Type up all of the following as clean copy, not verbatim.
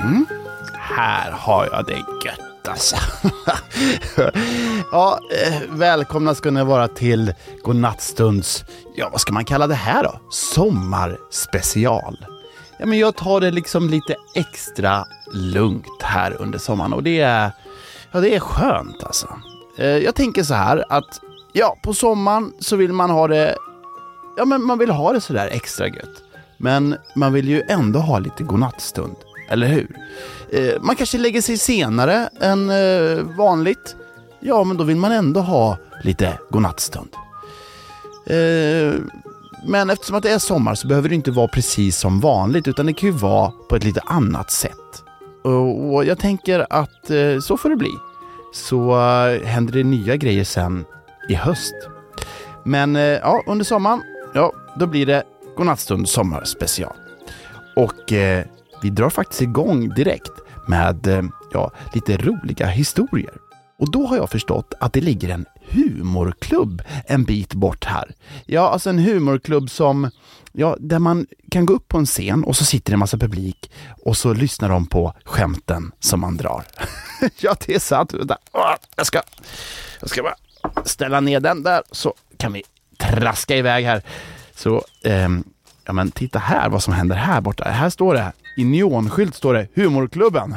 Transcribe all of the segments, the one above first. Mm. Här har jag det gött alltså. Ja, välkomna ska ni vara till Godnattstunds, ja vad ska man kalla det här då? Sommarspecial. Ja, men jag tar det liksom lite extra lugnt här under sommaren och det är skönt alltså. Jag tänker så här att ja, på sommaren så vill man ha det, ja men man vill ha det så där extra gött. Men man vill ju ändå ha lite godnattstund, eller hur? Man kanske lägger sig senare än vanligt. Ja, men då vill man ändå ha lite godnattstund. Men eftersom att det är sommar så behöver det inte vara precis som vanligt, utan det kan ju vara på ett lite annat sätt. Och jag tänker att så får det bli. Så händer det nya grejer sen i höst. Men ja, under sommaren, ja, då blir det Godnattstund sommarspecial. Och vi drar faktiskt igång direkt med lite roliga historier. Och då har jag förstått att det ligger en humorklubb en bit bort här. Ja, alltså en humorklubb som, ja, där man kan gå upp på en scen och så sitter det en massa publik och så lyssnar de på skämten som man drar. Ja, det är sant. Jag ska bara ställa ner den där så kan vi traska iväg här. Så, ja men titta här vad som händer här borta. Här står det, i neonskylt står det humorklubben.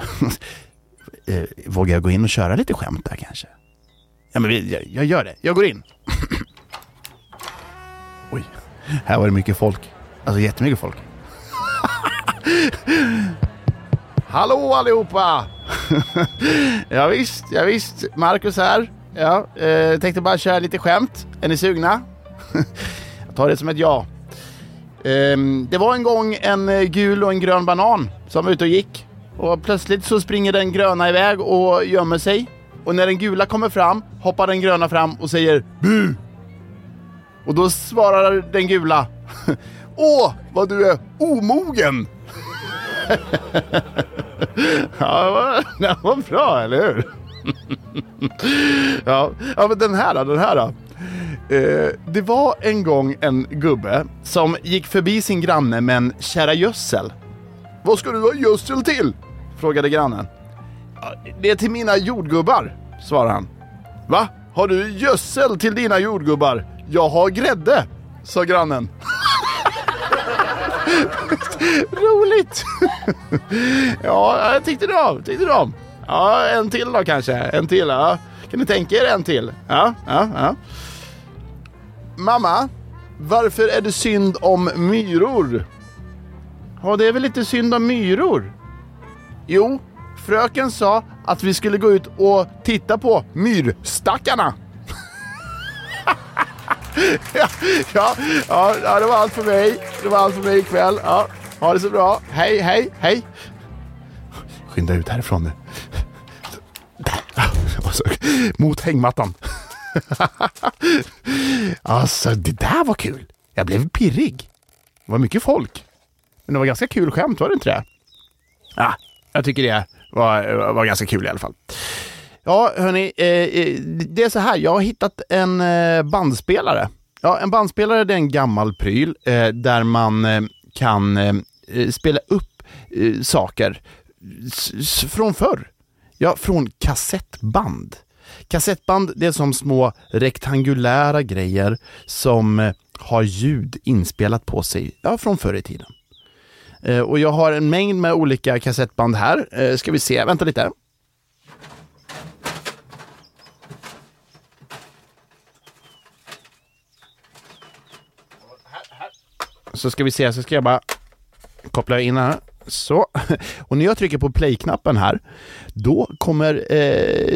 Vågar jag gå in och köra lite skämt där kanske? Ja men jag gör det, jag går in. Oj, här var det mycket folk. Alltså jättemycket folk. Hallå allihopa! Ja visst, Marcus här. Ja, tänkte bara köra lite skämt. Är ni sugna? Ta det som ett ja. Det var en gång en gul och en grön banan som var ute och gick. Och plötsligt så springer den gröna iväg och gömmer sig. Och när den gula kommer fram hoppar den gröna fram och säger bu. Och då svarar den gula: åh, vad du är omogen. Ja, det var bra, eller hur? Ja, men den här då. Det var en gång en gubbe som gick förbi sin granne med en kära gödsel. Vad ska du ha gödsel till? Frågade grannen. Det är till mina jordgubbar, svarade han. Va? Har du gödsel till dina jordgubbar? Jag har grädde, sa grannen. Roligt! Ja, jag tyckte det om. Ja, en till då kanske. En till, ja. Kan ni tänka er en till? Ja. Mamma, varför är det synd om myror? Ja, det är väl lite synd om myror? Jo, fröken sa att vi skulle gå ut och titta på myrstackarna. Ja, det var allt för mig. Ikväll. Ja, ha det så bra. Hej. Skynda ut härifrån nu. Mot hängmattan. Alltså, det där var kul. Jag blev pirrig. Det var mycket folk. Men det var ganska kul skämt, var det inte det? Ja, jag tycker det var ganska kul i alla fall. Ja, hörni, det är så här. Jag har hittat en bandspelare. Ja, en bandspelare, det är en gammal pryl där man kan spela upp saker från förr. Ja, från kassettband. Kassettband, det är som små rektangulära grejer som har ljud inspelat på sig, ja, från förr i tiden. Och jag har en mängd med olika kassettband här. Ska vi se, vänta lite. Så ska vi se, så ska jag bara koppla in här. Så, och när jag trycker på play-knappen här, då kommer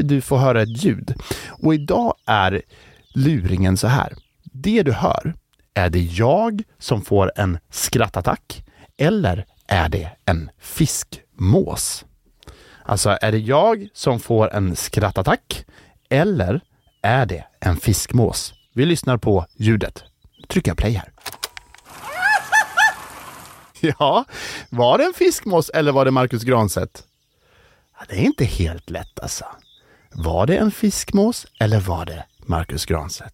du få höra ett ljud. Och idag är luringen så här. Det du hör, är det jag som får en skrattattack eller är det en fiskmås? Alltså, är det jag som får en skrattattack eller är det en fiskmås? Vi lyssnar på ljudet. Trycker jag play här. Ja, var det en fiskmås eller var det Marcus Granset? Ja, det är inte helt lätt alltså. Var det en fiskmås eller var det Marcus Granset?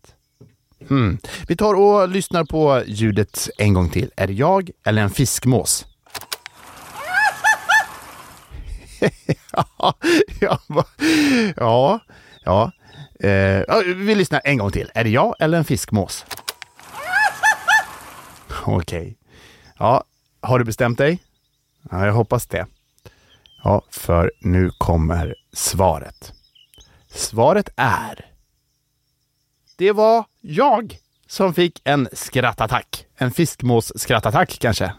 Vi tar och lyssnar på ljudet en gång till. Är det jag eller en fiskmås? Ja. Vi lyssnar en gång till. Är det jag eller en fiskmås? Okej. Ja, har du bestämt dig? Ja, jag hoppas det. Ja, för nu kommer svaret. Svaret är... Det var jag som fick en skrattattack. En fiskmås-skrattattack kanske.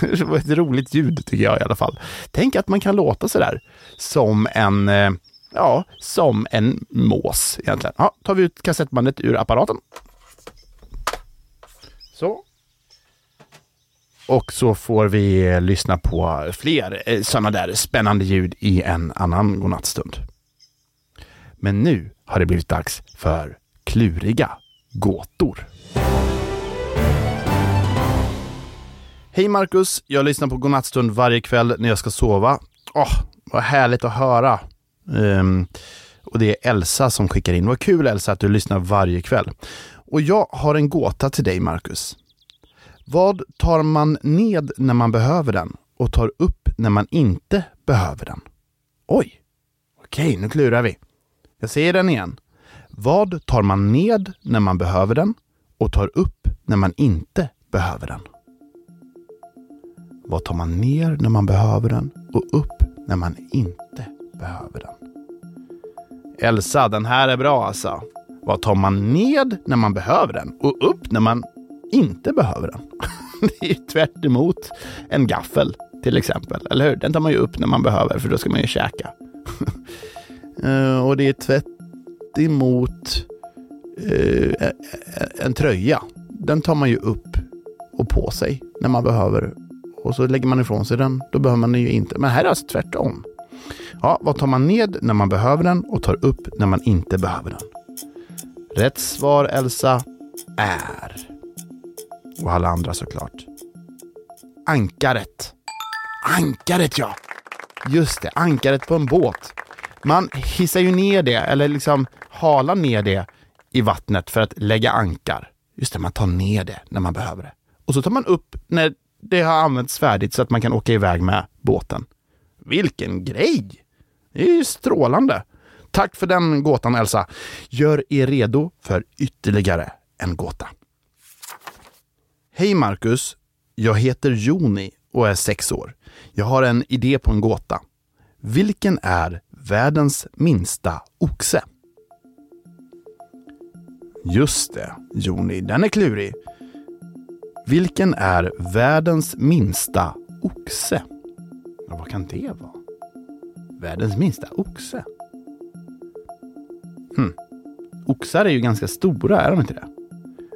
Det var ett roligt ljud tycker jag i alla fall. Tänk att man kan låta sådär som en mås egentligen. Ja, tar vi ut kassettbandet ur apparaten. Så. Och så får vi lyssna på fler sådana där spännande ljud i en annan godnattstund. Men nu har det blivit dags för kluriga gåtor. Hej Marcus, jag lyssnar på godnattstund varje kväll när jag ska sova. Vad härligt att höra. Och det är Elsa som skickar in. Vad kul Elsa att du lyssnar varje kväll. Och jag har en gåta till dig Marcus. Vad tar man ned när man behöver den och tar upp när man inte behöver den? Oj, okej, nu klurar vi. Jag säger den igen. Vad tar man ned när man behöver den och tar upp när man inte behöver den? Vad tar man ner när man behöver den och upp när man inte behöver den? Elsa, den här är bra alltså. Vad tar man ned när man behöver den och upp när man inte behöver den? Det är ju tvärt emot en gaffel till exempel. Eller hur? Den tar man ju upp när man behöver för då ska man ju käka. Och det är tvärt emot en tröja. Den tar man ju upp och på sig när man behöver. Och så lägger man ifrån sig den. Då behöver man den ju inte. Men här är det alltså tvärtom. Ja, vad tar man ned när man behöver den och tar upp när man inte behöver den? Rätt svar Elsa är... Och alla andra såklart. Ankaret. Ankaret ja. Just det, ankaret på en båt. Man hissar ju ner det eller liksom halar ner det i vattnet för att lägga ankar. Just det, man tar ner det när man behöver det. Och så tar man upp när det har använts färdigt så att man kan åka iväg med båten. Vilken grej! Det är ju strålande. Tack för den gåtan Elsa. Gör er redo för ytterligare en gåta. Hej Marcus, jag heter Joni och är 6 år. Jag har en idé på en gåta. Vilken är världens minsta oxe? Just det, Joni, den är klurig. Vilken är världens minsta oxe? Ja, vad kan det vara? Världens minsta oxe? Oxar är ju ganska stora, är de inte det?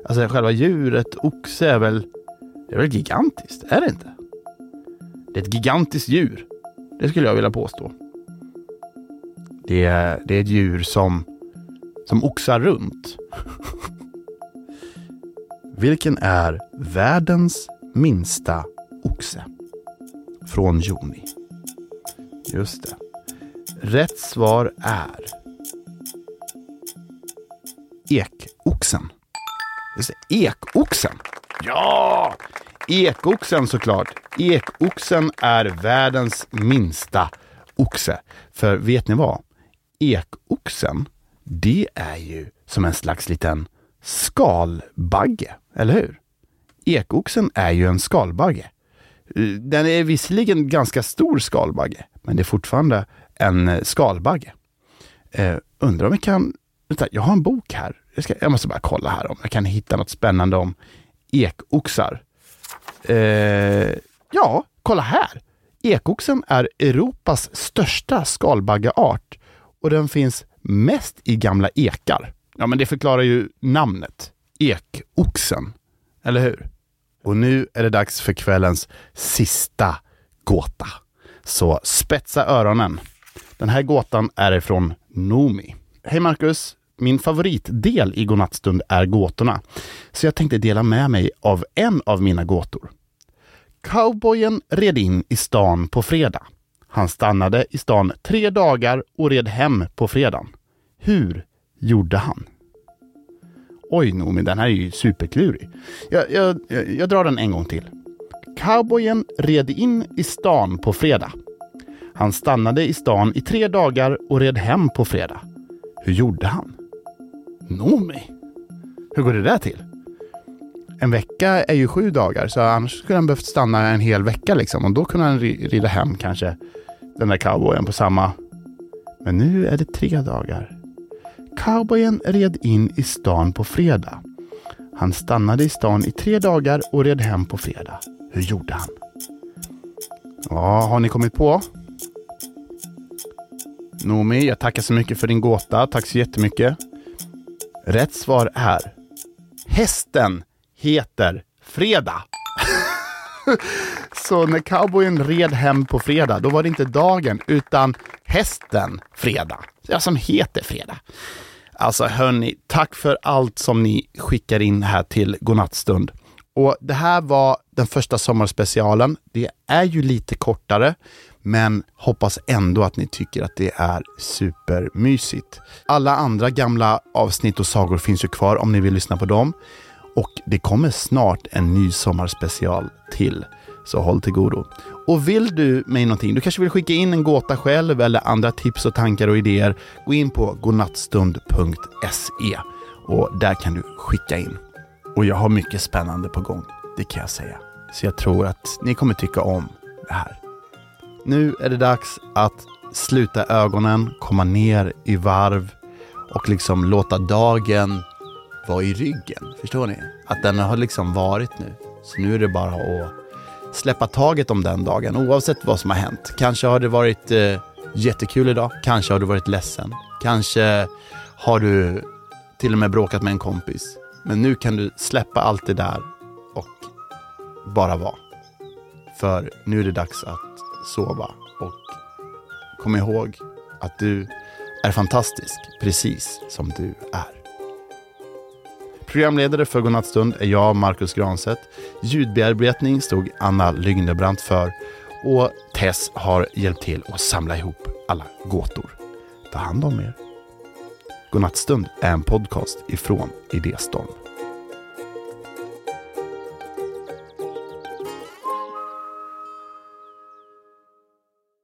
Alltså själva djuret oxe är väl... Det är väl gigantiskt, är det inte? Det är ett gigantiskt djur. Det skulle jag vilja påstå. Det är ett djur som oxar runt. Vilken är världens minsta oxe? Från Joni. Just det. Rätt svar är... Ekoxen. Ekoxen. Ja! Ekoxen såklart. Ekoxen är världens minsta oxe. För vet ni vad? Ekoxen, det är ju som en slags liten skalbagge, eller hur? Ekoxen är ju en skalbagge. Den är visserligen ganska stor skalbagge, men det är fortfarande en skalbagge. Undrar om vi kan... Jag har en bok här. Jag måste bara kolla här om jag kan hitta något spännande om ekoxar. Ja, kolla här. Ekoxen är Europas största skalbaggeart och den finns mest i gamla ekar. Ja, men det förklarar ju namnet. Ekoxen, eller hur? Och nu är det dags för kvällens sista gåta. Så spetsa öronen. Den här gåtan är från Nomi. Hej Marcus, min favoritdel i godnattstund är gåtorna. Så jag tänkte dela med mig av en av mina gåtor. Cowboyen red in i stan på fredag. Han stannade i stan 3 dagar och red hem på fredagen. Hur gjorde han? Oj Nomi, den här är ju superklurig. Jag drar den en gång till. Cowboyen red in i stan på fredag. Han stannade i stan i 3 dagar och red hem på fredag. Hur gjorde han? Nomi! Hur går det där till? En vecka är ju 7 dagar, så annars skulle han behövt stanna en hel vecka liksom. Och då kunde han rida hem kanske den där cowboyen på samma... Men nu är det 3 dagar. Cowboyen red in i stan på fredag. Han stannade i stan i 3 dagar och red hem på fredag. Hur gjorde han? Ja, har ni kommit på? Nomi, jag tackar så mycket för din gåta. Tack så jättemycket. Rätt svar är... Hästen heter Fredag. Så när cowboyen red hem på fredag, då var det inte dagen utan hästen Fredag. Ja, som heter Fredag. Alltså hörni, tack för allt som ni skickar in här till Godnattstund. Och det här var den första sommarspecialen. Det är ju lite kortare, men hoppas ändå att ni tycker att det är supermysigt. Alla andra gamla avsnitt och sagor finns ju kvar om ni vill lyssna på dem. Och det kommer snart en ny sommarspecial till. Så håll till godo. Och vill du med någonting, du kanske vill skicka in en gåta själv eller andra tips och tankar och idéer, gå in på godnattstund.se och där kan du skicka in. Och jag har mycket spännande på gång, det kan jag säga. Så jag tror att ni kommer tycka om det här. Nu är det dags att sluta ögonen, komma ner i varv och liksom låta dagen vara i ryggen. Förstår ni? Att den har liksom varit nu. Så nu är det bara att släppa taget om den dagen, oavsett vad som har hänt. Kanske har det varit jättekul idag. Kanske har du varit ledsen. Kanske har du till och med bråkat med en kompis. Men nu kan du släppa allt det där och bara vara. För nu är det dags att sova. Och kom ihåg att du är fantastisk, precis som du är. Programledare för Godnattstund är jag, Marcus Granset. Ljudbearbetning stod Anna Lygnebrant för. Och Tess har hjälpt till att samla ihop alla gåtor. Ta hand om er. Godnattstund är en podcast ifrån Idéstorm.